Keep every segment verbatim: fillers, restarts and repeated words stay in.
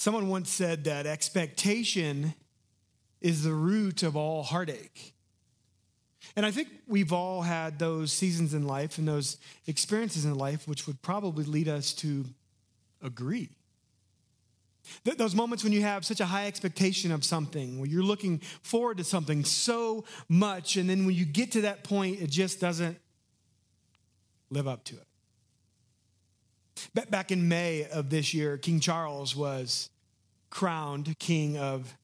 Someone once said that expectation is the root of all heartache. And I think we've all had those seasons in life and those experiences in life which would probably lead us to agree. Th- those moments when you have such a high expectation of something, where you're looking forward to something so much, and then when you get to that point, it just doesn't live up to it. Back in May of this year, King Charles was crowned King of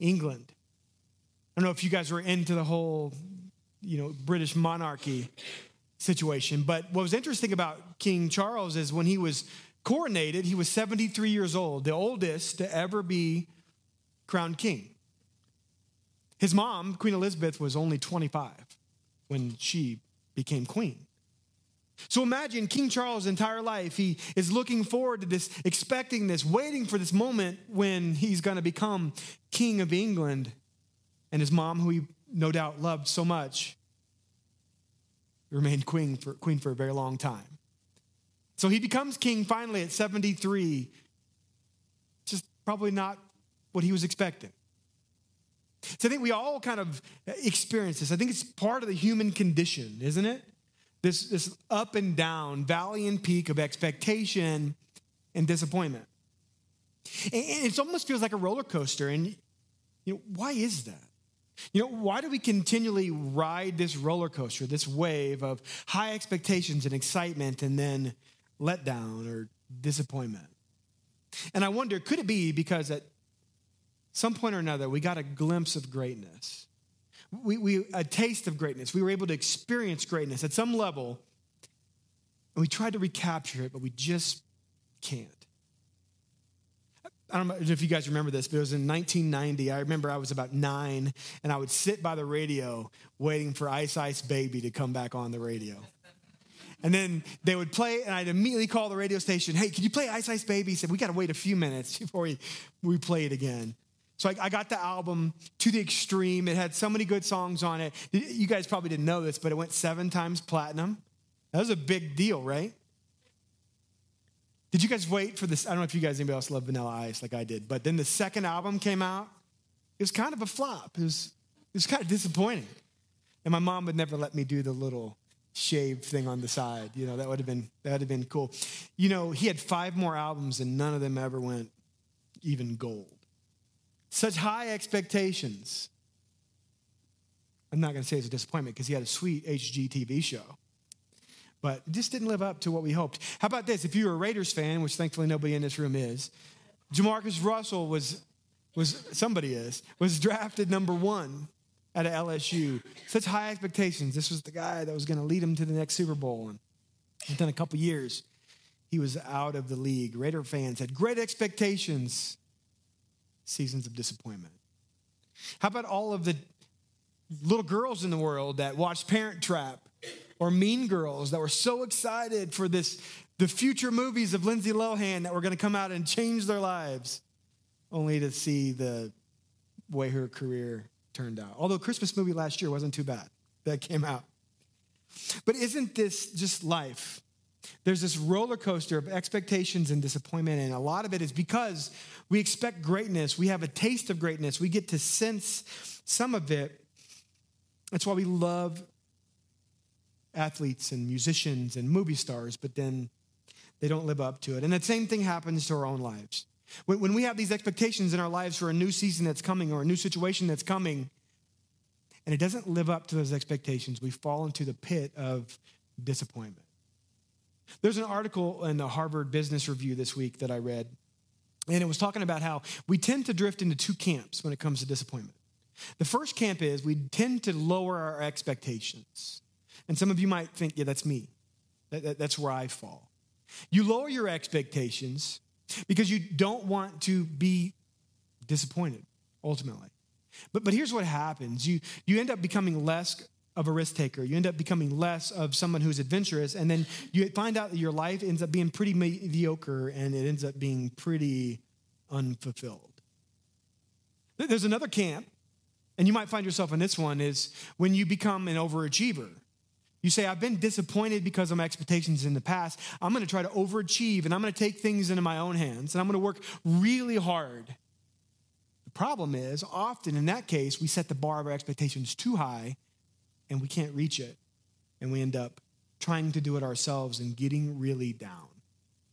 England. I don't know if you guys were into the whole, you know, British monarchy situation, but what was interesting about King Charles is when he was coronated, he was seventy-three years old, the oldest to ever be crowned king. His mom, Queen Elizabeth, was only twenty-five when she became queen. So imagine King Charles' entire life, he is looking forward to this, expecting this, waiting for this moment when he's going to become King of England. And his mom, who he no doubt loved so much, remained queen for, queen for a very long time. So he becomes king finally at seventy-three, just probably not what he was expecting. So I think we all kind of experience this. I think it's part of the human condition, isn't it? This, this up and down, valley and peak of expectation and disappointment. And it almost feels like a roller coaster. And you know, why is that? You know, why do we continually ride this roller coaster, this wave of high expectations and excitement and then letdown or disappointment? And I wonder, could it be because at some point or another, we got a glimpse of greatness, we, we a taste of greatness. We were able to experience greatness at some level, and we tried to recapture it, but we just can't. I don't know if you guys remember this, but it was in nineteen ninety. I remember I was about nine, and I would sit by the radio waiting for Ice Ice Baby to come back on the radio. And then they would play, and I'd immediately call the radio station, hey, can you play Ice Ice Baby? He said, we got to wait a few minutes before we, we play it again. So I, I got the album To the Extreme. It had so many good songs on it. You guys probably didn't know this, but it went seven times platinum. That was a big deal, right? Did you guys wait for this? I don't know if you guys, anybody else loved Vanilla Ice like I did, but then the second album came out. It was kind of a flop. It was, it was kind of disappointing. And my mom would never let me do the little shaved thing on the side. You know, that would have been, that would have been cool. You know, he had five more albums and none of them ever went even gold. Such high expectations. I'm not going to say it's a disappointment because he had a sweet H G T V show, but it just didn't live up to what we hoped. How about this? If you were a Raiders fan, which thankfully nobody in this room is, Jamarcus Russell was, was somebody is, was drafted number one out of L S U. Such high expectations. This was the guy that was going to lead him to the next Super Bowl. And within a couple years, he was out of the league. Raider fans had great expectations, seasons of disappointment. How about all of the little girls in the world that watched Parent Trap or Mean Girls that were so excited for this, the future movies of Lindsay Lohan that were going to come out and change their lives, only to see the way her career turned out. Although Christmas movie last year wasn't too bad that came out. But isn't this just life? There's this roller coaster of expectations and disappointment, and a lot of it is because we expect greatness. We have a taste of greatness. We get to sense some of it. That's why we love athletes and musicians and movie stars, but then they don't live up to it. And that same thing happens to our own lives. When, when we have these expectations in our lives for a new season that's coming or a new situation that's coming, and it doesn't live up to those expectations, we fall into the pit of disappointment. There's an article in the Harvard Business Review this week that I read, and it was talking about how we tend to drift into two camps when it comes to disappointment. The first camp is we tend to lower our expectations. And some of you might think, yeah, that's me. That, that, that's where I fall. You lower your expectations because you don't want to be disappointed, ultimately. But but here's what happens. You, you end up becoming less of a risk taker. You end up becoming less of someone who's adventurous. And then you find out that your life ends up being pretty mediocre and it ends up being pretty unfulfilled. There's another camp, and you might find yourself in this one, is when you become an overachiever. You say, I've been disappointed because of my expectations in the past. I'm going to try to overachieve, and I'm going to take things into my own hands, and I'm going to work really hard. The problem is, often in that case, we set the bar of our expectations too high, and we can't reach it, and we end up trying to do it ourselves and getting really down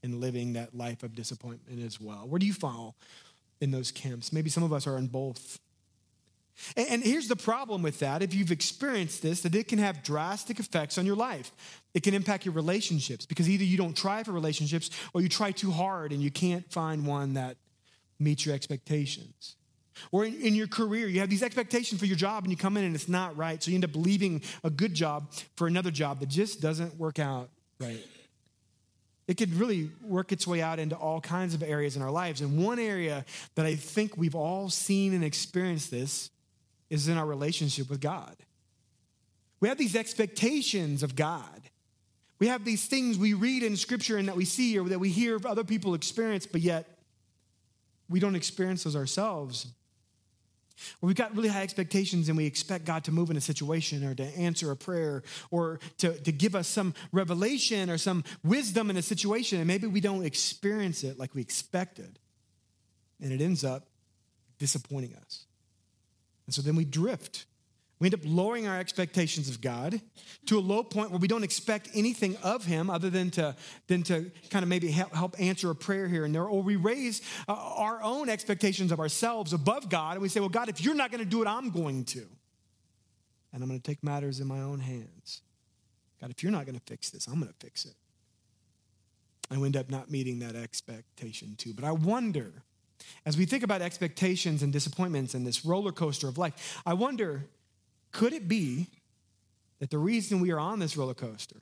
and living that life of disappointment as well. Where do you fall in those camps? Maybe some of us are in both. And here's the problem with that. If you've experienced this, that it can have drastic effects on your life. It can impact your relationships because either you don't try for relationships or you try too hard and you can't find one that meets your expectations. Or in, in your career, you have these expectations for your job and you come in and it's not right. So you end up leaving a good job for another job that just doesn't work out right. It could really work its way out into all kinds of areas in our lives. And one area that I think we've all seen and experienced this is in our relationship with God. We have these expectations of God. We have these things we read in Scripture and that we see or that we hear other people experience, but yet we don't experience those ourselves. We've got really high expectations and we expect God to move in a situation or to answer a prayer or to, to give us some revelation or some wisdom in a situation, and maybe we don't experience it like we expected, and it ends up disappointing us. And so then we drift. We end up lowering our expectations of God to a low point where we don't expect anything of him other than to, than to kind of maybe help answer a prayer here and there. Or we raise our own expectations of ourselves above God, and we say, well, God, if you're not going to do it, I'm going to. And I'm going to take matters in my own hands. God, if you're not going to fix this, I'm going to fix it. And we end up not meeting that expectation too. But I wonder, as we think about expectations and disappointments and this roller coaster of life, I wonder, could it be that the reason we are on this roller coaster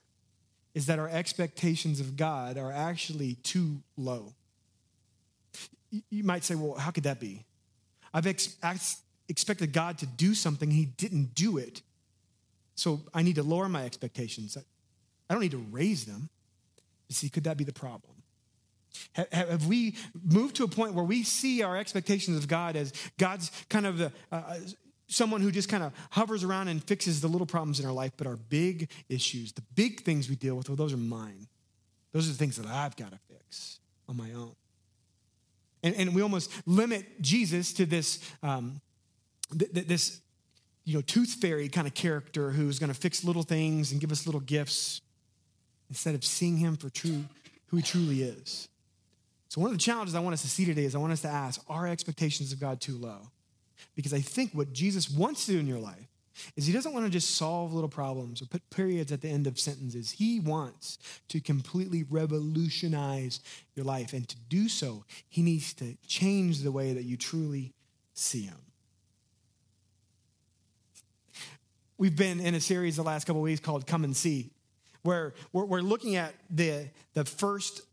is that our expectations of God are actually too low? You might say, well, how could that be? I've ex- ex- expected God to do something. He didn't do it. So I need to lower my expectations. I don't need to raise them. You see, could that be the problem? Have we moved to a point where we see our expectations of God as God's kind of the, uh, someone who just kind of hovers around and fixes the little problems in our life, but our big issues, the big things we deal with, well, those are mine. Those are the things that I've got to fix on my own. And, and we almost limit Jesus to this, um, th- th- this, you know, tooth fairy kind of character who's going to fix little things and give us little gifts instead of seeing him for true who he truly is. So one of the challenges I want us to see today is I want us to ask, are expectations of God too low? Because I think what Jesus wants to do in your life is he doesn't want to just solve little problems or put periods at the end of sentences. He wants to completely revolutionize your life. And to do so, he needs to change the way that you truly see him. We've been in a series the last couple of weeks called Come and See, where we're looking at the, the first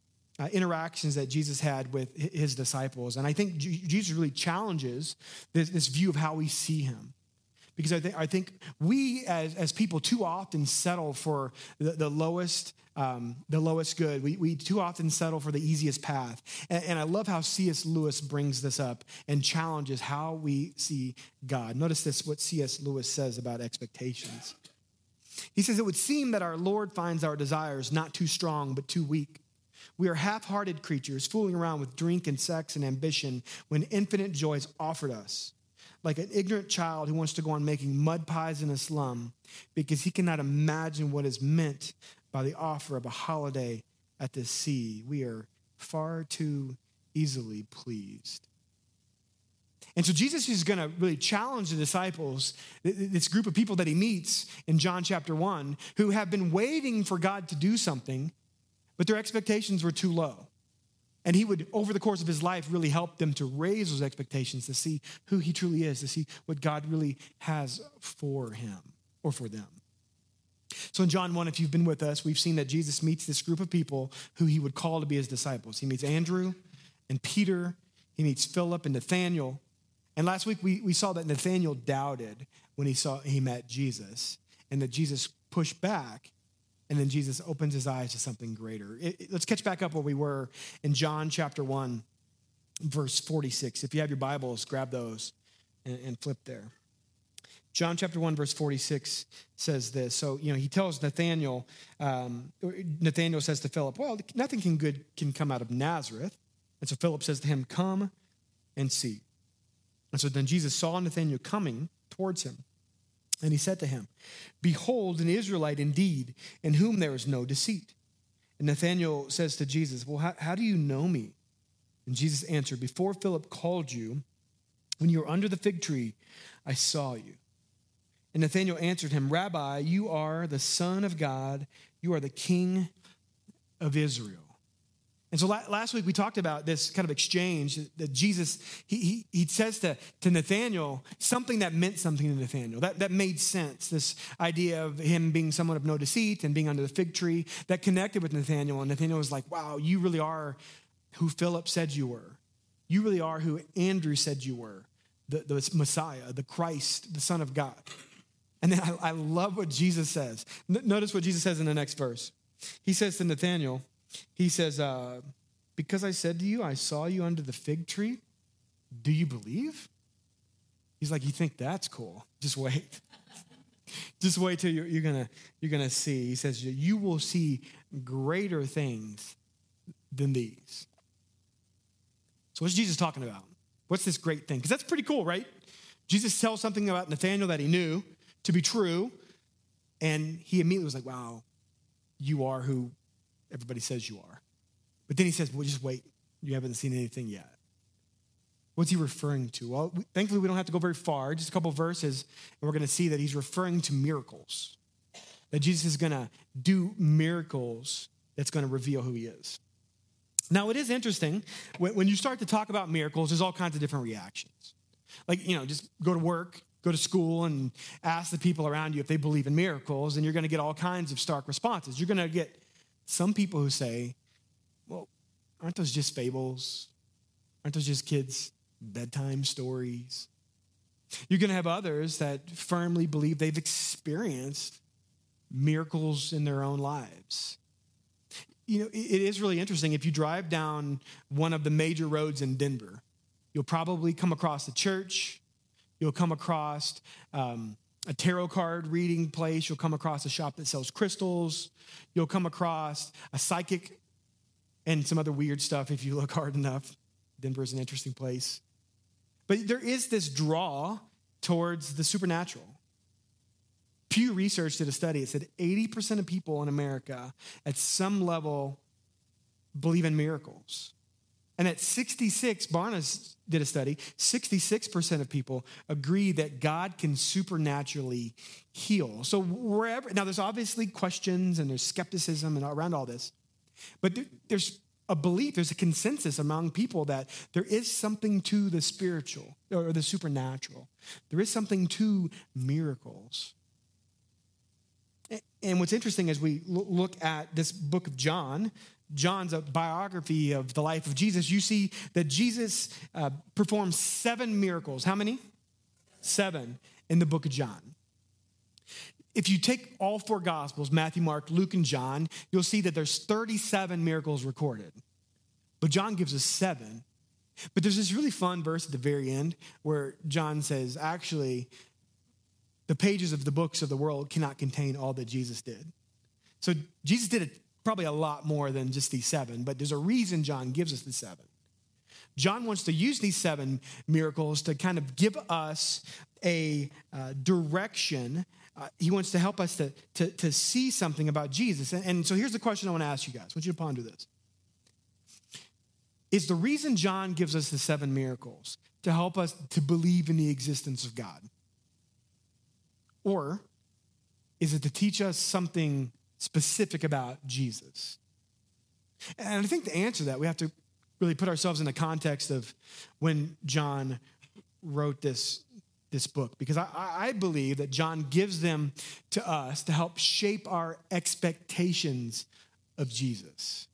Uh, interactions that Jesus had with his disciples. And I think J- Jesus really challenges this, this view of how we see him. Because I, th- I think we as, as people too often settle for the, the lowest um, the lowest good. We, we too often settle for the easiest path. And, and I love how C S. Lewis brings this up and challenges how we see God. Notice this, what C S. Lewis says about expectations. He says, it would seem that our Lord finds our desires not too strong but too weak. We are half-hearted creatures fooling around with drink and sex and ambition when infinite joy is offered us, like an ignorant child who wants to go on making mud pies in a slum because he cannot imagine what is meant by the offer of a holiday at the sea. We are far too easily pleased. And so Jesus is going to really challenge the disciples, this group of people that he meets in John chapter one, who have been waiting for God to do something, but their expectations were too low. And he would, over the course of his life, really help them to raise those expectations to see who he truly is, to see what God really has for him or for them. So in John one, if you've been with us, we've seen that Jesus meets this group of people who he would call to be his disciples. He meets Andrew and Peter. He meets Philip and Nathaniel. And last week, we, we saw that Nathaniel doubted when he saw he met Jesus, and that Jesus pushed back. And then Jesus opens his eyes to something greater. It, it, let's catch back up where we were in John chapter one, verse forty-six. If you have your Bibles, grab those and, and flip there. John chapter one, verse forty-six says this. So, you know, he tells Nathaniel, um, Nathaniel says to Philip, well, nothing can good can come out of Nazareth. And so Philip says to him, come and see. And so then Jesus saw Nathanael coming towards him, and he said to him, behold, an Israelite indeed, in whom there is no deceit. And Nathanael says to Jesus, well, how, how do you know me? And Jesus answered, before Philip called you, when you were under the fig tree, I saw you. And Nathanael answered him, Rabbi, you are the Son of God. You are the King of Israel. And so last week we talked about this kind of exchange that Jesus, he he, he says to, to Nathaniel something that meant something to Nathaniel. That, that made sense, this idea of him being someone of no deceit and being under the fig tree. That connected with Nathaniel, and Nathaniel was like, wow, you really are who Philip said you were. You really are who Andrew said you were, the, the Messiah, the Christ, the Son of God. And then I, I love what Jesus says. N- notice what Jesus says in the next verse. He says to Nathaniel, He says, uh, because I said to you, I saw you under the fig tree, do you believe? He's like, you think that's cool? Just wait. Just wait till you're, you're gonna you're gonna see. He says, you will see greater things than these. So what's Jesus talking about? What's this great thing? Because that's pretty cool, right? Jesus tells something about Nathanael that he knew to be true, and he immediately was like, wow, you are who everybody says you are. But then he says, well, just wait. You haven't seen anything yet. What's he referring to? Well, we, thankfully, we don't have to go very far, just a couple verses, and we're going to see that he's referring to miracles, that Jesus is going to do miracles that's going to reveal who he is. Now, it is interesting. When, when you start to talk about miracles, there's all kinds of different reactions. Like, you know, just go to work, go to school, and ask the people around you if they believe in miracles, and you're going to get all kinds of stark responses. You're going to get some people who say, well, aren't those just fables? Aren't those just kids' bedtime stories? You're going to have others that firmly believe they've experienced miracles in their own lives. You know, it is really interesting. If you drive down one of the major roads in Denver, you'll probably come across a church. You'll come across um a tarot card reading place. You'll come across a shop that sells crystals. You'll come across a psychic and some other weird stuff if you look hard enough. Denver is an interesting place. But there is this draw towards the supernatural. Pew Research did a study. It said eighty percent of people in America at some level believe in miracles. And at sixty-six, Barna did a study, sixty-six percent of people agree that God can supernaturally heal. So wherever, now there's obviously questions and there's skepticism and around all this, but there, there's a belief, there's a consensus among people that there is something to the spiritual or the supernatural. There is something to miracles. And what's interesting as we look at this book of John, John's a biography of the life of Jesus, you see that Jesus uh, performed seven miracles. How many? Seven in the book of John. If you take all four Gospels, Matthew, Mark, Luke, and John, you'll see that there's thirty-seven miracles recorded. But John gives us seven. But there's this really fun verse at the very end where John says, actually, the pages of the books of the world cannot contain all that Jesus did. So Jesus did a probably a lot more than just these seven, but there's a reason John gives us the seven. John wants to use these seven miracles to kind of give us a uh, direction. Uh, he wants to help us to, to, to see something about Jesus. And, and so here's the question I want to ask you guys. I want you to ponder this. Is the reason John gives us the seven miracles to help us to believe in the existence of God? Or is it to teach us something specific about Jesus? And I think to answer that, we have to really put ourselves in the context of when John wrote this, this book, because I, I believe that John gives them to us to help shape our expectations of Jesus.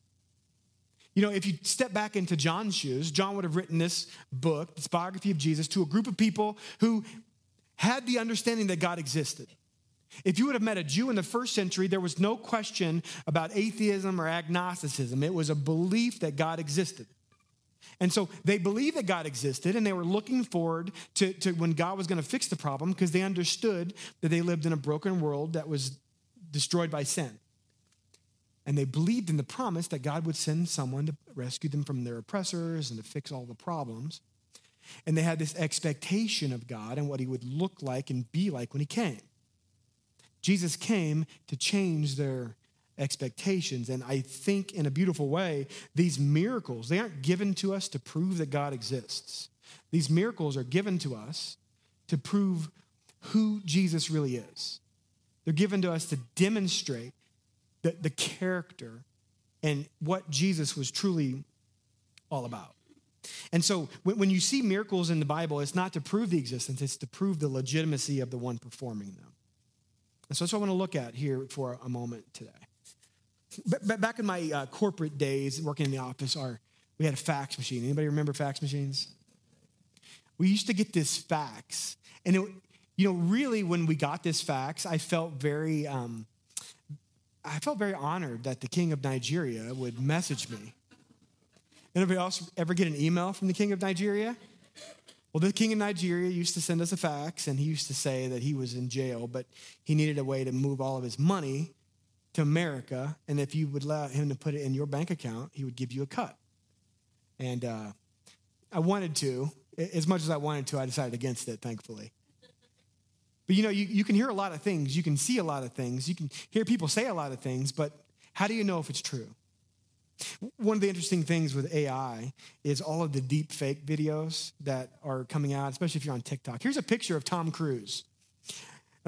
You know, if you step back into John's shoes, John would have written this book, this biography of Jesus, to a group of people who had the understanding that God existed. If you would have met a Jew in the first century, there was no question about atheism or agnosticism. It was a belief that God existed. And so they believed that God existed, and they were looking forward to, to when God was going to fix the problem, because they understood that they lived in a broken world that was destroyed by sin. And they believed in the promise that God would send someone to rescue them from their oppressors and to fix all the problems. And they had this expectation of God and what he would look like and be like when he came. Jesus came to change their expectations. And I think in a beautiful way, these miracles, they aren't given to us to prove that God exists. These miracles are given to us to prove who Jesus really is. They're given to us to demonstrate the, the character and what Jesus was truly all about. And so when you see miracles in the Bible, it's not to prove the existence, it's to prove the legitimacy of the one performing them. And so that's what I want to look at here for a moment today. Back in my uh, corporate days, working in the office, our, we had a fax machine. Anybody remember fax machines? We used to get this fax. And, it, you know, really when we got this fax, I felt very, um, I felt very honored that the king of Nigeria would message me. Anybody else ever get an email from the king of Nigeria? Well, the king of Nigeria used to send us a fax, and he used to say that he was in jail, but he needed a way to move all of his money to America, and if you would allow him to put it in your bank account, he would give you a cut. And uh, I wanted to. As much as I wanted to, I decided against it, thankfully. But, you know, you, you can hear a lot of things. You can see a lot of things. You can hear people say a lot of things, but how do you know if it's true? One of the interesting things with A I is all of the deep fake videos that are coming out, especially if you're on TikTok. Here's a picture of Tom Cruise. I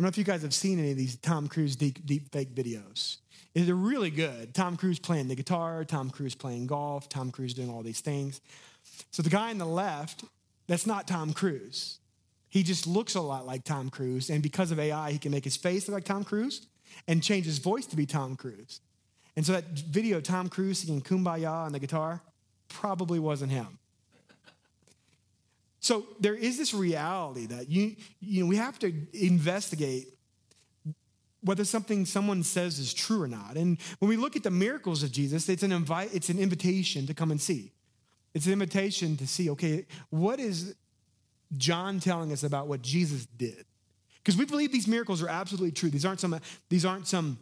don't know if you guys have seen any of these Tom Cruise deep, deep fake videos. They're really good. Tom Cruise playing the guitar, Tom Cruise playing golf, Tom Cruise doing all these things. So the guy on the left, that's not Tom Cruise. He just looks a lot like Tom Cruise, and because of A I, he can make his face look like Tom Cruise and change his voice to be Tom Cruise. And so that video, Tom Cruise singing Kumbaya on the guitar, probably wasn't him. So there is this reality that you you know we have to investigate whether something someone says is true or not. And when we look at the miracles of Jesus, it's an invite, it's an invitation to come and see. It's an invitation to see, okay, what is John telling us about what Jesus did? Because we believe these miracles are absolutely true. These aren't some these aren't some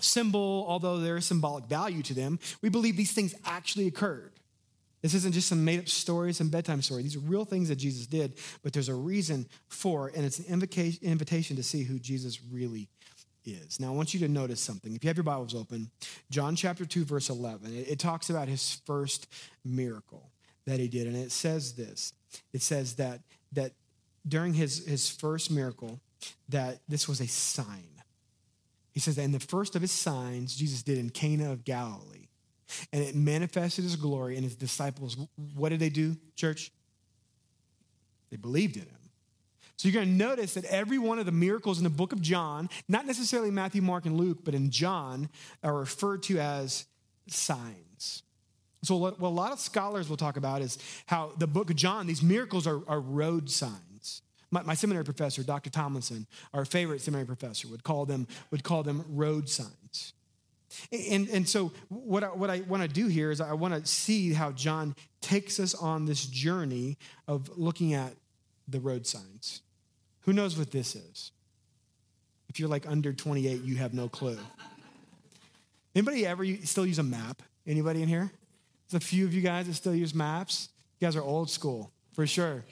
symbol, although there is symbolic value to them. We believe these things actually occurred. This isn't just some made-up story, some bedtime story. These are real things that Jesus did, but there's a reason for it, and it's an invitation to see who Jesus really is. Now, I want you to notice something. If you have your Bibles open, John chapter two, verse eleven, it, it talks about his first miracle that he did, and it says this. It says that that during his, his first miracle, that this was a sign. He says that in the first of his signs, Jesus did in Cana of Galilee. And it manifested his glory, and his disciples, what did they do, church? They believed in him. So you're going to notice that every one of the miracles in the book of John, not necessarily Matthew, Mark, and Luke, but in John, are referred to as signs. So what a lot of scholars will talk about is how the book of John, these miracles are, are road signs. My, my seminary professor, Doctor Tomlinson, our favorite seminary professor, would call them, would call them road signs. And, and so what I, what I want to do here is I want to see how John takes us on this journey of looking at the road signs. Who knows what this is? If you're like under twenty-eight, you have no clue. Anybody ever still use a map? Anybody in here? There's a few of you guys that still use maps. You guys are old school, for sure.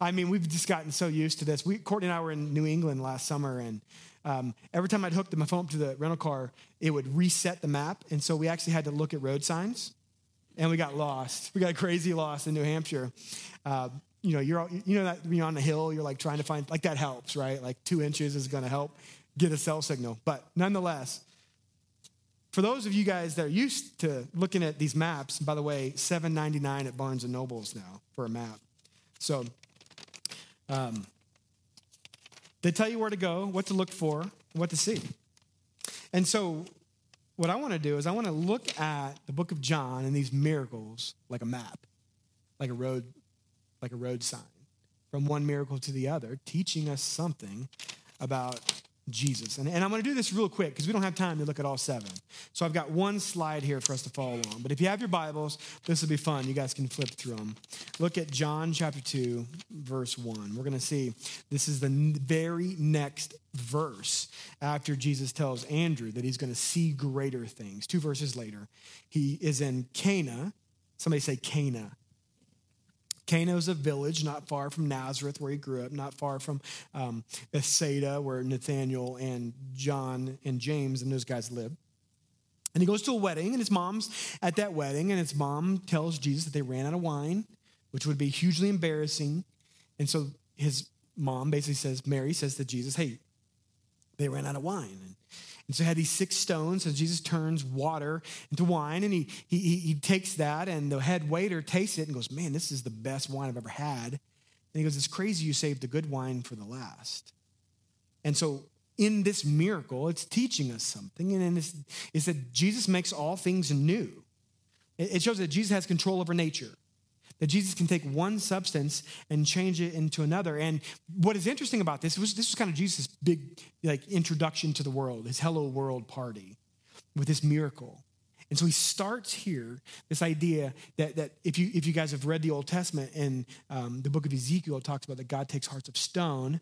I mean, we've just gotten so used to this. We, Courtney and I were in New England last summer, and Um, every time I'd hook my phone up to the rental car, it would reset the map. And so we actually had to look at road signs, and we got lost. We got crazy lost in New Hampshire. Uh, you know, you're all, you know that when you're on the hill, you're like trying to find, like that helps, right? Like two inches is going to help get a cell signal. But nonetheless, for those of you guys that are used to looking at these maps, by the way, seven ninety-nine at Barnes and Noble's now for a map. So, um, they tell you where to go, what to look for, what to see. And so what I want to do is I want to look at the book of John and these miracles like a map, like a road, like a road sign, from one miracle to the other, teaching us something about Jesus. And, and I'm going to do this real quick because we don't have time to look at all seven. So I've got one slide here for us to follow along. But if you have your Bibles, this will be fun. You guys can flip through them. Look at John chapter two, verse one. We're going to see this is the very next verse after Jesus tells Andrew that he's going to see greater things. Two verses later, he is in Cana. Somebody say Cana. Cana is a village not far from Nazareth, where he grew up, not far from um, Bethesda, where Nathaniel and John and James and those guys lived. And he goes to a wedding, and his mom's at that wedding, and his mom tells Jesus that they ran out of wine, which would be hugely embarrassing. And so his mom basically says, Mary says to Jesus, hey, they ran out of wine. And And so he had these six stones, and Jesus turns water into wine, and he, he, he takes that, and the head waiter tastes it and goes, man, this is the best wine I've ever had. And he goes, it's crazy you saved the good wine for the last. And so in this miracle, it's teaching us something, and it's, it's that Jesus makes all things new. It shows that Jesus has control over nature, that Jesus can take one substance and change it into another. And what is interesting about this, was this was kind of Jesus' big like introduction to the world, his hello world party with this miracle. And so he starts here, this idea that, that if you if you guys have read the Old Testament and um, the book of Ezekiel talks about that God takes hearts of stone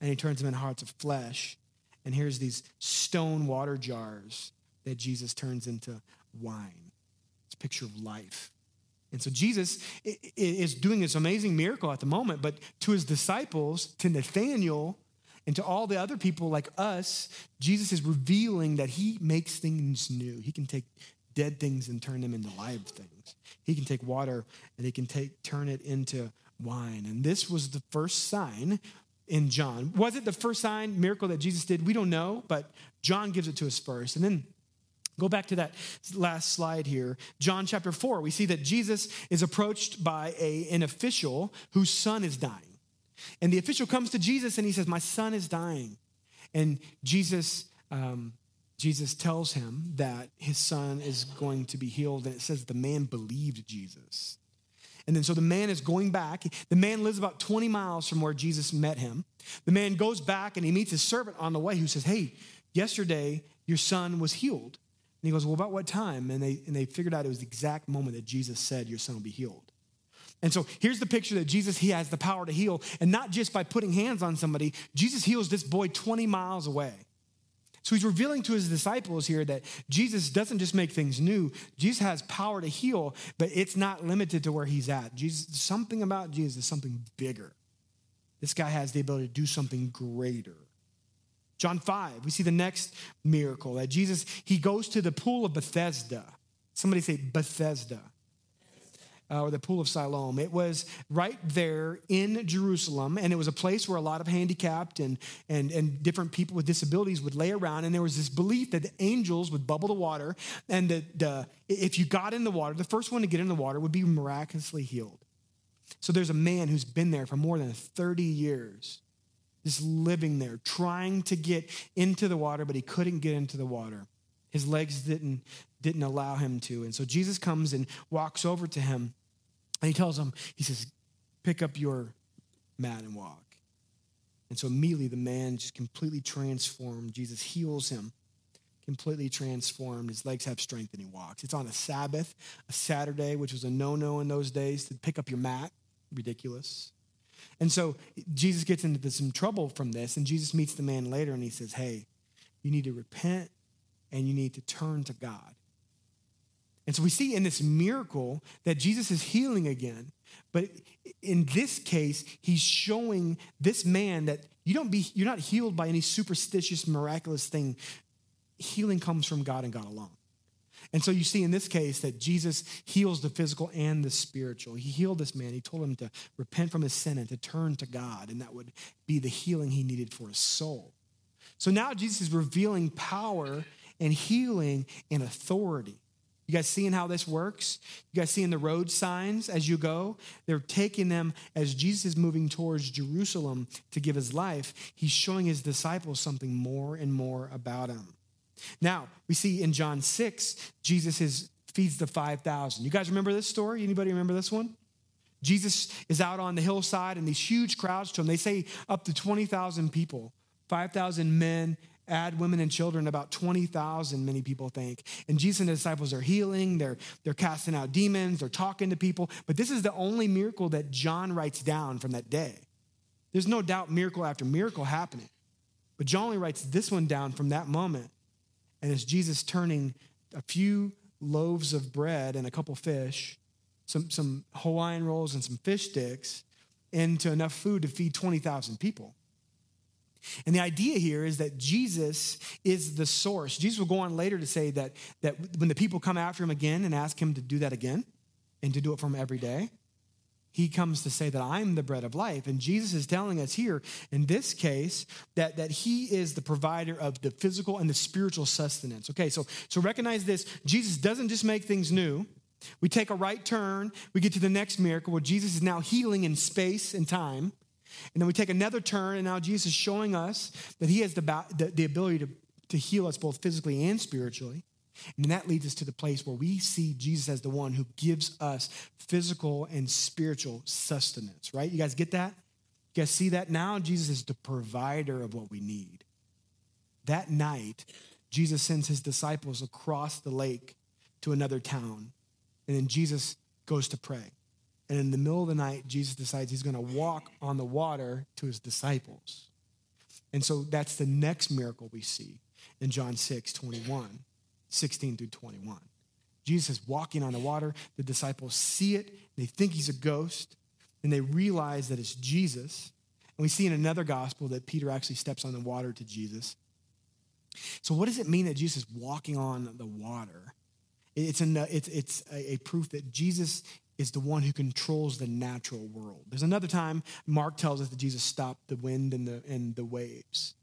and he turns them into hearts of flesh. And here's these stone water jars that Jesus turns into wine. It's a picture of life. And so Jesus is doing this amazing miracle at the moment, but to his disciples, to Nathaniel, and to all the other people like us, Jesus is revealing that he makes things new. He can take dead things and turn them into live things. He can take water and he can take turn it into wine. And this was the first sign in John. Was it the first sign, miracle that Jesus did? We don't know, but John gives it to us first. And then go back to that last slide here. John chapter four, we see that Jesus is approached by a, an official whose son is dying. And the official comes to Jesus and he says, my son is dying. And Jesus um, Jesus tells him that his son is going to be healed. And it says the man believed Jesus. And then so the man is going back. The man lives about twenty miles from where Jesus met him. The man goes back and he meets his servant on the way who says, hey, yesterday your son was healed. And he goes, well, about what time? And they and they figured out it was the exact moment that Jesus said, your son will be healed. And so here's the picture that Jesus, he has the power to heal. And not just by putting hands on somebody, Jesus heals this boy twenty miles away. So he's revealing to his disciples here that Jesus doesn't just make things new. Jesus has power to heal, but it's not limited to where he's at. Jesus, something about Jesus is something bigger. This guy has the ability to do something greater. John five, we see the next miracle that Jesus, he goes to the pool of Bethesda. Somebody say Bethesda, uh, or the pool of Siloam. It was right there in Jerusalem, and it was a place where a lot of handicapped and, and, and different people with disabilities would lay around, and there was this belief that the angels would bubble the water, and the, the if you got in the water, the first one to get in the water would be miraculously healed. So there's a man who's been there for more than thirty years. Just living there, trying to get into the water, but he couldn't get into the water. His legs didn't, didn't allow him to. And so Jesus comes and walks over to him, and he tells him, he says, pick up your mat and walk. And so immediately the man just completely transformed. Jesus heals him, completely transformed. His legs have strength, and he walks. It's on a Sabbath, a Saturday, which was a no-no in those days, to pick up your mat. Ridiculous. And so Jesus gets into some trouble from this, and Jesus meets the man later, and he says, hey, you need to repent, and you need to turn to God. And so we see in this miracle that Jesus is healing again, but in this case, he's showing this man that you don't be, you're not healed by any superstitious, miraculous thing. Healing comes from God and God alone. And so you see in this case that Jesus heals the physical and the spiritual. He healed this man. He told him to repent from his sin and to turn to God, and that would be the healing he needed for his soul. So now Jesus is revealing power and healing and authority. You guys seeing how this works? You guys seeing the road signs as you go? They're taking them as Jesus is moving towards Jerusalem to give his life. He's showing his disciples something more and more about him. Now, we see in John six, Jesus is, feeds the five thousand. You guys remember this story? Anybody remember this one? Jesus is out on the hillside and these huge crowds to him. They say up to twenty thousand people five thousand men, add women and children, about twenty thousand, many people think. And Jesus and the disciples are healing, they're, they're casting out demons, they're talking to people. But this is the only miracle that John writes down from that day. There's no doubt miracle after miracle happening. But John only writes this one down from that moment. And it's Jesus turning a few loaves of bread and a couple fish, some, some Hawaiian rolls and some fish sticks, into enough food to feed twenty thousand people. And the idea here is that Jesus is the source. Jesus will go on later to say that, that when the people come after him again and ask him to do that again and to do it for him every day, he comes to say that I'm the bread of life. And Jesus is telling us here in this case that, that he is the provider of the physical and the spiritual sustenance. Okay, so, so recognize this. Jesus doesn't just make things new. We take a right turn. We get to the next miracle where Jesus is now healing in space and time. And then we take another turn, and now Jesus is showing us that he has the, the, the ability to, to heal us both physically and spiritually. And that leads us to the place where we see Jesus as the one who gives us physical and spiritual sustenance, right? You guys get that? You guys see that? Now Jesus is the provider of what we need. That night, Jesus sends his disciples across the lake to another town, and then Jesus goes to pray. And in the middle of the night, Jesus decides he's going to walk on the water to his disciples. And so that's the next miracle we see in John six, twenty-one, sixteen through twenty-one. Jesus is walking on the water. The disciples see it. They think he's a ghost. And they realize that it's Jesus. And we see in another gospel that Peter actually steps on the water to Jesus. So what does it mean that Jesus is walking on the water? It's, an, it's, it's a, a proof that Jesus is the one who controls the natural world. There's another time Mark tells us that Jesus stopped the wind and the and the waves.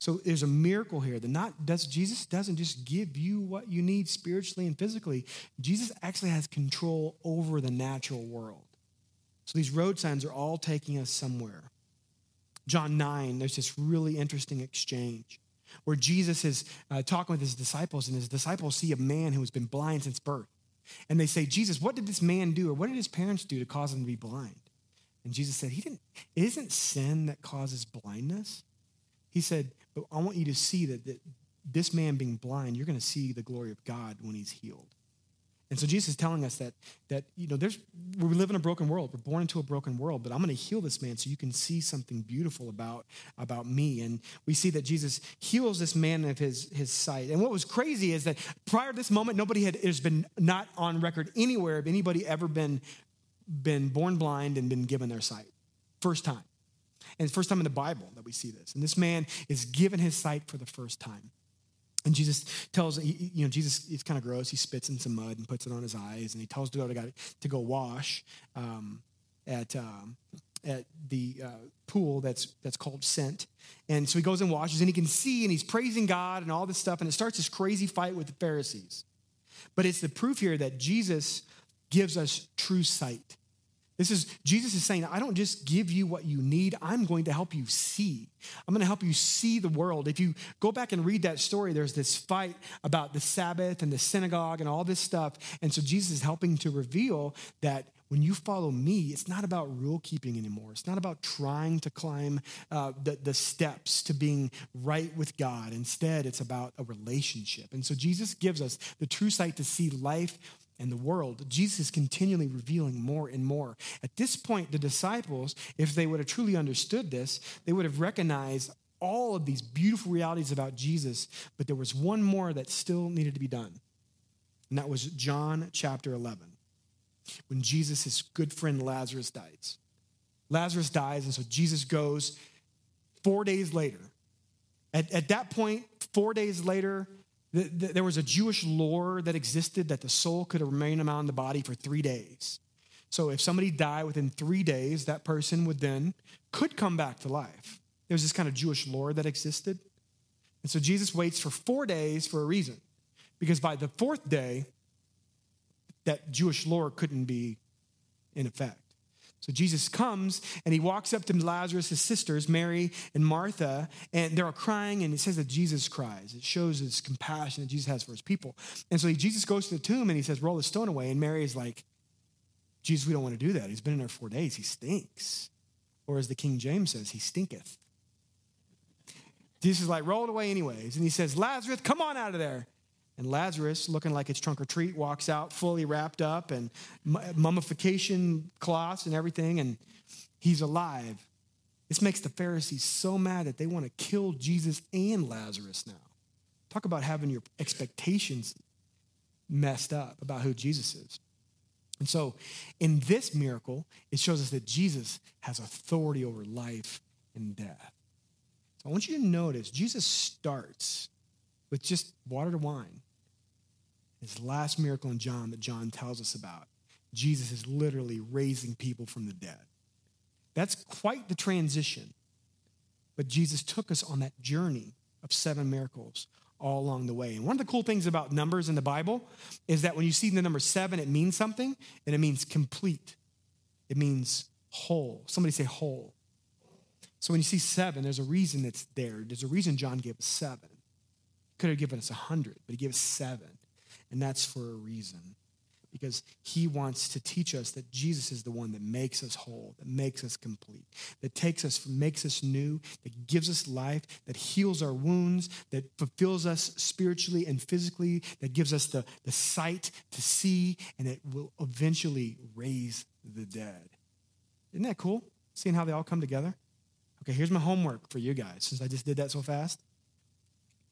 So there's a miracle here that not does Jesus doesn't just give you what you need spiritually and physically. Jesus actually has control over the natural world. So these road signs are all taking us somewhere. John nine, there's this really interesting exchange where Jesus is uh, talking with his disciples, and his disciples see a man who has been blind since birth. And they say, Jesus, what did this man do, or what did his parents do to cause him to be blind? And Jesus said, He didn't, it isn't sin that causes blindness. He said, but I want you to see that, that this man being blind, you're going to see the glory of God when he's healed. And so Jesus is telling us that, that you know, there's we live in a broken world. We're born into a broken world, but I'm going to heal this man so you can see something beautiful about, about me. And we see that Jesus heals this man of his, his sight. And what was crazy is that prior to this moment, nobody had, there's been not on record anywhere of anybody ever been, been born blind and been given their sight. First time. And it's the first time in the Bible that we see this. And this man is given his sight for the first time. And Jesus tells, you know, Jesus, it's kind of gross. He spits in some mud and puts it on his eyes. And he tells the guy to go wash um, at um, at the uh, pool that's that's called Sent. And so he goes and washes, and he can see, and he's praising God and all this stuff. And it starts this crazy fight with the Pharisees. But it's the proof here that Jesus gives us true sight. This is, Jesus is saying, I don't just give you what you need. I'm going to help you see. I'm going to help you see the world. If you go back and read that story, there's this fight about the Sabbath and the synagogue and all this stuff. And so Jesus is helping to reveal that when you follow me, it's not about rule keeping anymore. It's not about trying to climb uh, the, the steps to being right with God. Instead, it's about a relationship. And so Jesus gives us the true sight to see life and the world. Jesus is continually revealing more and more. At this point, the disciples, if they would have truly understood this, they would have recognized all of these beautiful realities about Jesus, but there was one more that still needed to be done, and that was John chapter eleven, when Jesus, his good friend Lazarus, dies. Lazarus dies, and so Jesus goes four days later. At, at that point, four days later, there was a Jewish lore that existed that the soul could remain among the body for three days. So if somebody died within three days, that person would then, could come back to life. There was this kind of Jewish lore that existed. And so Jesus waits for four days for a reason, because by the fourth day, that Jewish lore couldn't be in effect. So Jesus comes, and he walks up to Lazarus' sisters, Mary and Martha, and they're all crying, and it says that Jesus cries. It shows this compassion that Jesus has for his people. And so Jesus goes to the tomb, and he says, roll the stone away. And Mary is like, Jesus, we don't want to do that. He's been in there four days. He stinks. Or as the King James says, he stinketh. Jesus like rolled away anyways, and he says, Lazarus, come on out of there. And Lazarus, looking like it's trunk or treat, walks out fully wrapped up and mummification cloths and everything, and he's alive. This makes the Pharisees so mad that they want to kill Jesus and Lazarus now. Talk about having your expectations messed up about who Jesus is. And so in this miracle, it shows us that Jesus has authority over life and death. So I want you to notice Jesus starts with just water to wine. His last miracle in John that John tells us about, Jesus is literally raising people from the dead. That's quite the transition. But Jesus took us on that journey of seven miracles all along the way. And one of the cool things about numbers in the Bible is that when you see the number seven, it means something, and it means complete. It means whole. Somebody say whole. So when you see seven, there's a reason it's there. There's a reason John gave us seven. Could have given us a hundred, but he gave us seven. And that's for a reason, because he wants to teach us that Jesus is the one that makes us whole, that makes us complete, that takes us, makes us new, that gives us life, that heals our wounds, that fulfills us spiritually and physically, that gives us the, the sight to see, and that will eventually raise the dead. Isn't that cool? Seeing how they all come together? Okay, here's my homework for you guys, since I just did that so fast.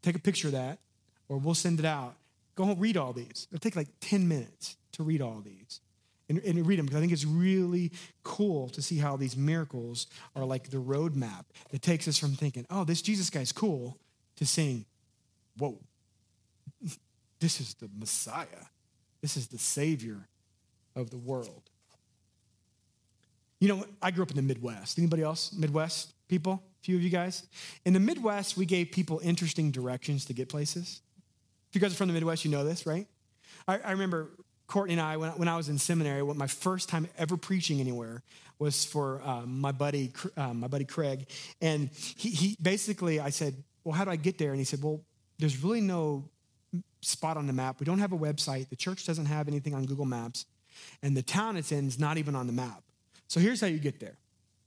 Take a picture of that, or we'll send it out. Go home, read all these. It'll take like ten minutes to read all these and, and read them, because I think it's really cool to see how these miracles are like the roadmap that takes us from thinking, oh, this Jesus guy's cool, to saying, whoa, this is the Messiah. This is the Savior of the world. You know, I grew up in the Midwest. Anybody else? Midwest people? A few of you guys? In the Midwest, we gave people interesting directions to get places. If you guys are from the Midwest, you know this, right? I, I remember Courtney and I, when, when I was in seminary, what my first time ever preaching anywhere was for um, my buddy, um, my buddy Craig. And he, he basically, I said, well, how do I get there? And he said, well, there's really no spot on the map. We don't have a website. The church doesn't have anything on Google Maps. And the town it's in is not even on the map. So here's how you get there.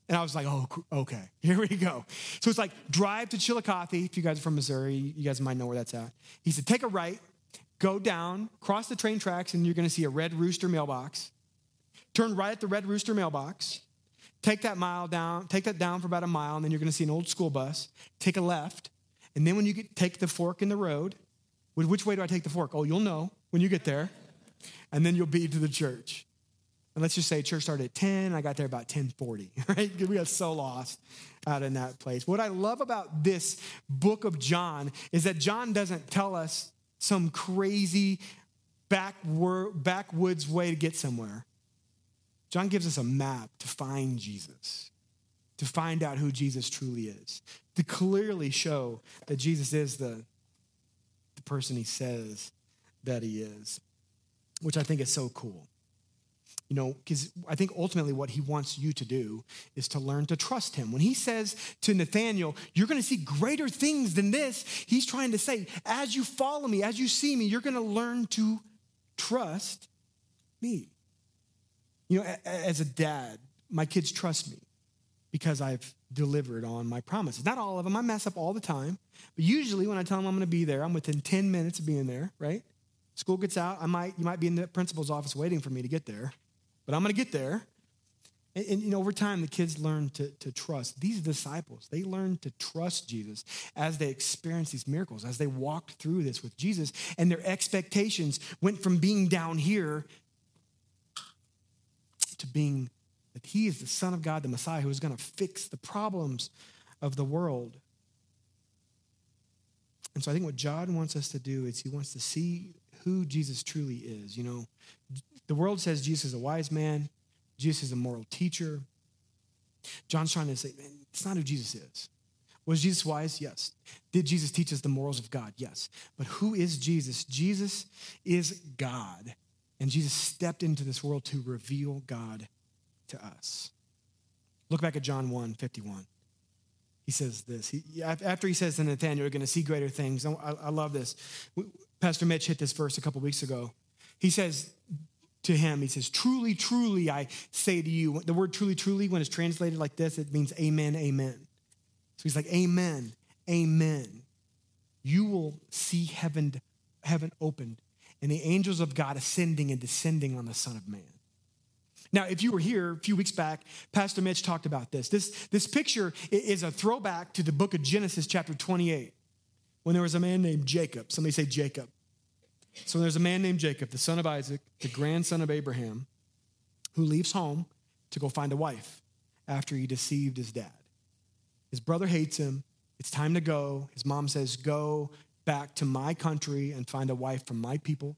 And I was like, oh, okay, here we go. So it's like, drive to Chillicothe. If you guys are from Missouri, you guys might know where that's at. He said, take a right, go down, cross the train tracks, and you're going to see a Red Rooster mailbox. Turn right at the Red Rooster mailbox. Take that mile down, take that down for about a mile, and then you're going to see an old school bus. Take a left, and then when you get, take the fork in the road. Which way do I take the fork? Oh, you'll know when you get there, and then you'll be to the church. And let's just say church started at ten. I got there about ten forty, right? We got so lost out in that place. What I love about this book of John is that John doesn't tell us some crazy backwoods way to get somewhere. John gives us a map to find Jesus, to find out who Jesus truly is, to clearly show that Jesus is the, the person he says that he is, which I think is so cool. You know, because I think ultimately what he wants you to do is to learn to trust him. When he says to Nathaniel, you're going to see greater things than this, he's trying to say, as you follow me, as you see me, you're going to learn to trust me. You know, as a dad, my kids trust me because I've delivered on my promises. Not all of them. I mess up all the time. But usually when I tell them I'm going to be there, I'm within ten minutes of being there, right? School gets out. I might, you might be in the principal's office waiting for me to get there. But I'm going to get there. And, and you know, over time, the kids learn to, to trust. These disciples, they learn to trust Jesus as they experience these miracles, as they walked through this with Jesus. And their expectations went from being down here to being that he is the Son of God, the Messiah, who is going to fix the problems of the world. And so I think what John wants us to do is he wants to see who Jesus truly is. You know, the world says Jesus is a wise man. Jesus is a moral teacher. John's trying to say, man, it's not who Jesus is. Was Jesus wise? Yes. Did Jesus teach us the morals of God? Yes. But who is Jesus? Jesus is God. And Jesus stepped into this world to reveal God to us. Look back at John one fifty-one. He says this. He, after he says to Nathaniel, you're going to see greater things. I, I love this. Pastor Mitch hit this verse a couple weeks ago. He says, to him, he says, truly, truly, I say to you. The word truly, truly, when it's translated like this, it means amen, amen. So he's like, amen, amen, you will see heaven, heaven opened and the angels of God ascending and descending on the Son of Man. Now, if you were here a few weeks back, Pastor Mitch talked about this. This, this picture is a throwback to the book of Genesis chapter twenty-eight, when there was a man named Jacob. Somebody say Jacob. So there's a man named Jacob, the son of Isaac, the grandson of Abraham, who leaves home to go find a wife after he deceived his dad. His brother hates him. It's time to go. His mom says, go back to my country and find a wife from my people.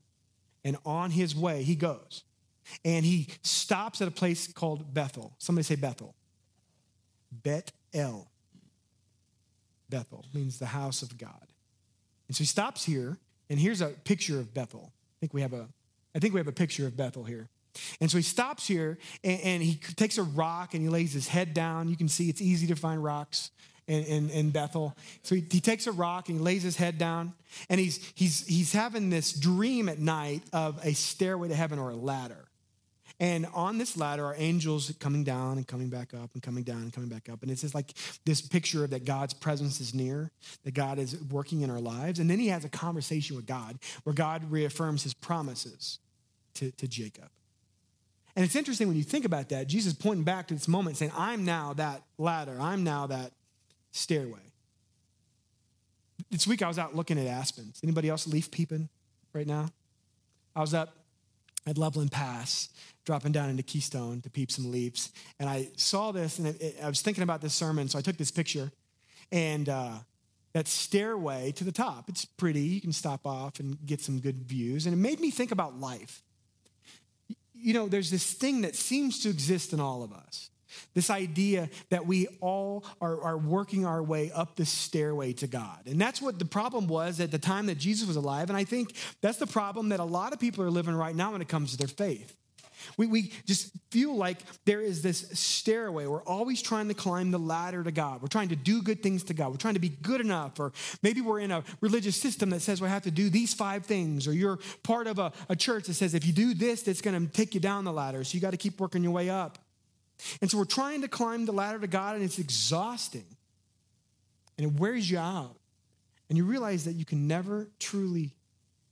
And on his way, he goes. And he stops at a place called Bethel. Somebody say Bethel. Bet-el. Bethel means the house of God. And so he stops here, and here's a picture of Bethel. I think we have a, I think we have a picture of Bethel here. And so he stops here, and, and he takes a rock, and he lays his head down. You can see it's easy to find rocks in, in, in Bethel. So he, he takes a rock, and he lays his head down, and he's he's he's having this dream at night of a stairway to heaven or a ladder. And on this ladder are angels coming down and coming back up and coming down and coming back up. And it's just like this picture of that God's presence is near, that God is working in our lives. And then he has a conversation with God where God reaffirms his promises to, to Jacob. And it's interesting when you think about that, Jesus pointing back to this moment saying, I'm now that ladder. I'm now that stairway. This week I was out looking at aspens. Anybody else leaf peeping right now? I was up at Loveland Pass, dropping down into Keystone to peep some leaves. And I saw this, and it, it, I was thinking about this sermon, so I took this picture. And uh, that stairway to the top, it's pretty. You can stop off and get some good views. And it made me think about life. You know, there's this thing that seems to exist in all of us, this idea that we all are, are working our way up the stairway to God. And that's what the problem was at the time that Jesus was alive. And I think that's the problem that a lot of people are living right now when it comes to their faith. We, we just feel like there is this stairway. We're always trying to climb the ladder to God. We're trying to do good things to God. We're trying to be good enough. Or maybe we're in a religious system that says we have to do these five things. Or you're part of a, a church that says if you do this, that's going to take you down the ladder. So you got to keep working your way up. And so we're trying to climb the ladder to God, and it's exhausting. And it wears you out. And you realize that you can never truly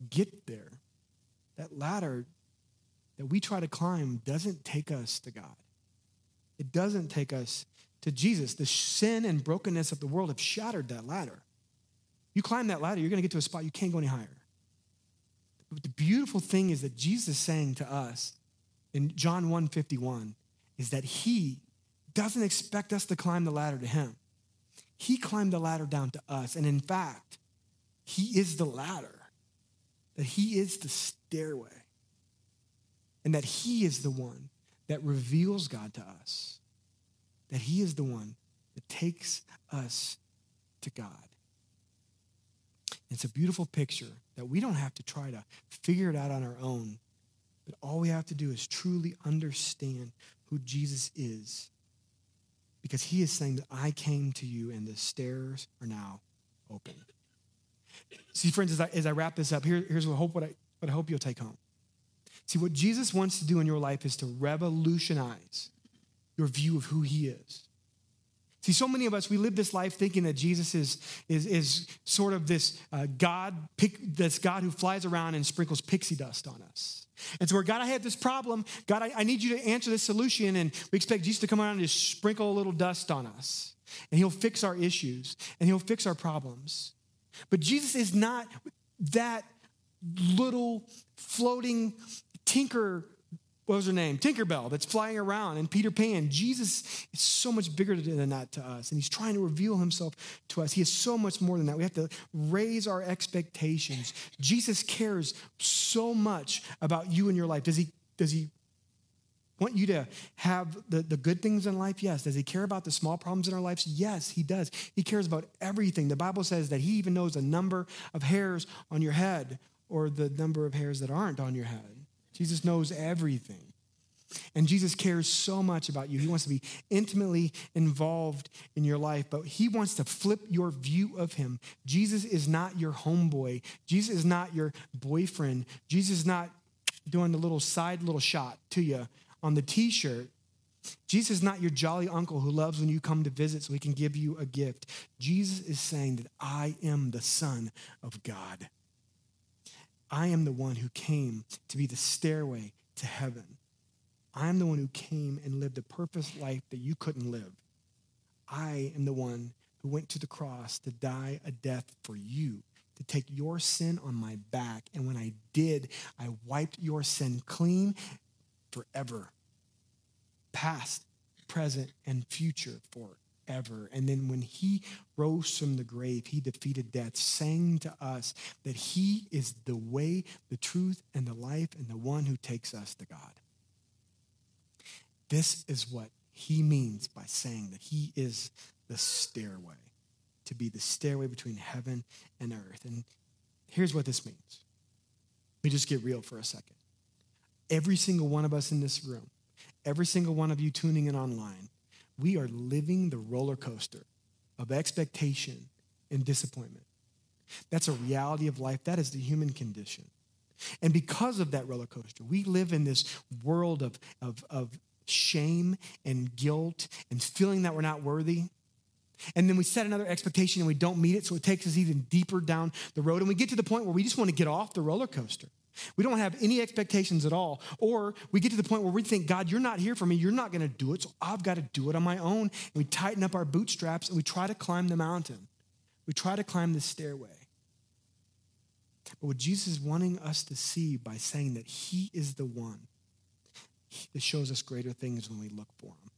get there. That ladder that we try to climb doesn't take us to God. It doesn't take us to Jesus. The sin and brokenness of the world have shattered that ladder. You climb that ladder, you're going to get to a spot you can't go any higher. But the beautiful thing is that Jesus is saying to us in John one fifty-one, is that he doesn't expect us to climb the ladder to him. He climbed the ladder down to us. And in fact, he is the ladder, that he is the stairway, and that he is the one that reveals God to us, that he is the one that takes us to God. It's a beautiful picture that we don't have to try to figure it out on our own, but all we have to do is truly understand who Jesus is, because he is saying that I came to you and the stairs are now open. See, friends, as I, as I wrap this up, here, here's what I, hope, what, I, what I hope you'll take home. See, what Jesus wants to do in your life is to revolutionize your view of who he is. See, so many of us, we live this life thinking that Jesus is, is, is sort of this uh, God, this God who flies around and sprinkles pixie dust on us. And so we're, God, I have this problem. God, I, I need you to answer this solution. And we expect Jesus to come around and just sprinkle a little dust on us. And he'll fix our issues. And he'll fix our problems. But Jesus is not that little floating tinker, what was her name? Tinkerbell that's flying around in Peter Pan. Jesus is so much bigger than that to us. And he's trying to reveal himself to us. He is so much more than that. We have to raise our expectations. Jesus cares so much about you and your life. Does he, does he want you to have the, the good things in life? Yes. Does he care about the small problems in our lives? Yes, he does. He cares about everything. The Bible says that he even knows the number of hairs on your head or the number of hairs that aren't on your head. Jesus knows everything. And Jesus cares so much about you. He wants to be intimately involved in your life, but he wants to flip your view of him. Jesus is not your homeboy. Jesus is not your boyfriend. Jesus is not doing the little side little shot to you on the t-shirt. Jesus is not your jolly uncle who loves when you come to visit so he can give you a gift. Jesus is saying that I am the Son of God. I am the one who came to be the stairway to heaven. I am the one who came and lived a purpose life that you couldn't live. I am the one who went to the cross to die a death for you, to take your sin on my back. And when I did, I wiped your sin clean forever. Past, present, and future forever. And then when he rose from the grave, he defeated death, saying to us that he is the way, the truth, and the life, and the one who takes us to God. This is what he means by saying that he is the stairway, to be the stairway between heaven and earth. And here's what this means. Let me just get real for a second. Every single one of us in this room, every single one of you tuning in online, we are living the roller coaster of expectation and disappointment. That's a reality of life. That is the human condition. And because of that roller coaster, we live in this world of, of, of shame and guilt and feeling that we're not worthy. And then we set another expectation and we don't meet it, so it takes us even deeper down the road. And we get to the point where we just want to get off the roller coaster. We don't have any expectations at all. Or we get to the point where we think, God, you're not here for me. You're not going to do it, so I've got to do it on my own. And we tighten up our bootstraps and we try to climb the mountain. We try to climb the stairway. But what Jesus is wanting us to see by saying that he is the one that shows us greater things when we look for him,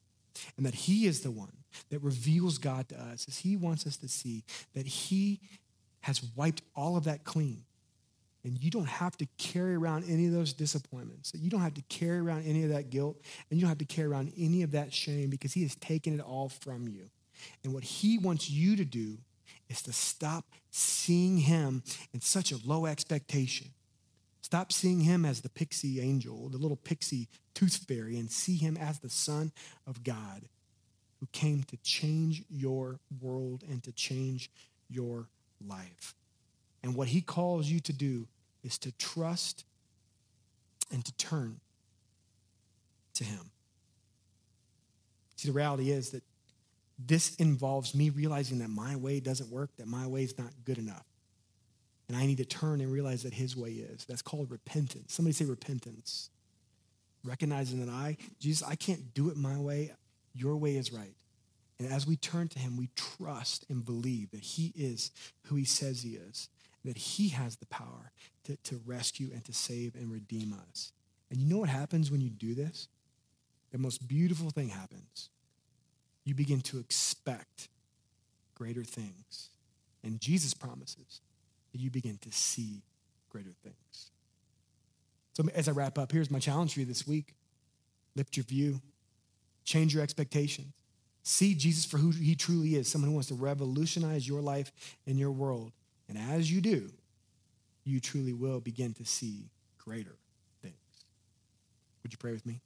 and that he is the one that reveals God to us, is he wants us to see that he has wiped all of that clean. And you don't have to carry around any of those disappointments. You don't have to carry around any of that guilt, and you don't have to carry around any of that shame, because he has taken it all from you. And what he wants you to do is to stop seeing him in such a low expectation. Stop seeing him as the pixie angel, the little pixie tooth fairy, and see him as the Son of God who came to change your world and to change your life. And what he calls you to do is to trust and to turn to him. See, the reality is that this involves me realizing that my way doesn't work, that my way is not good enough. And I need to turn and realize that his way is. That's called repentance. Somebody say repentance. Recognizing that I, Jesus, I can't do it my way. Your way is right. And as we turn to him, we trust and believe that he is who he says he is, that he has the power to, to rescue and to save and redeem us. And you know what happens when you do this? The most beautiful thing happens. You begin to expect greater things. And Jesus promises that you begin to see greater things. So as I wrap up, here's my challenge for you this week. Lift your view. Change your expectations. See Jesus for who he truly is, someone who wants to revolutionize your life and your world. And as you do, you truly will begin to see greater things. Would you pray with me?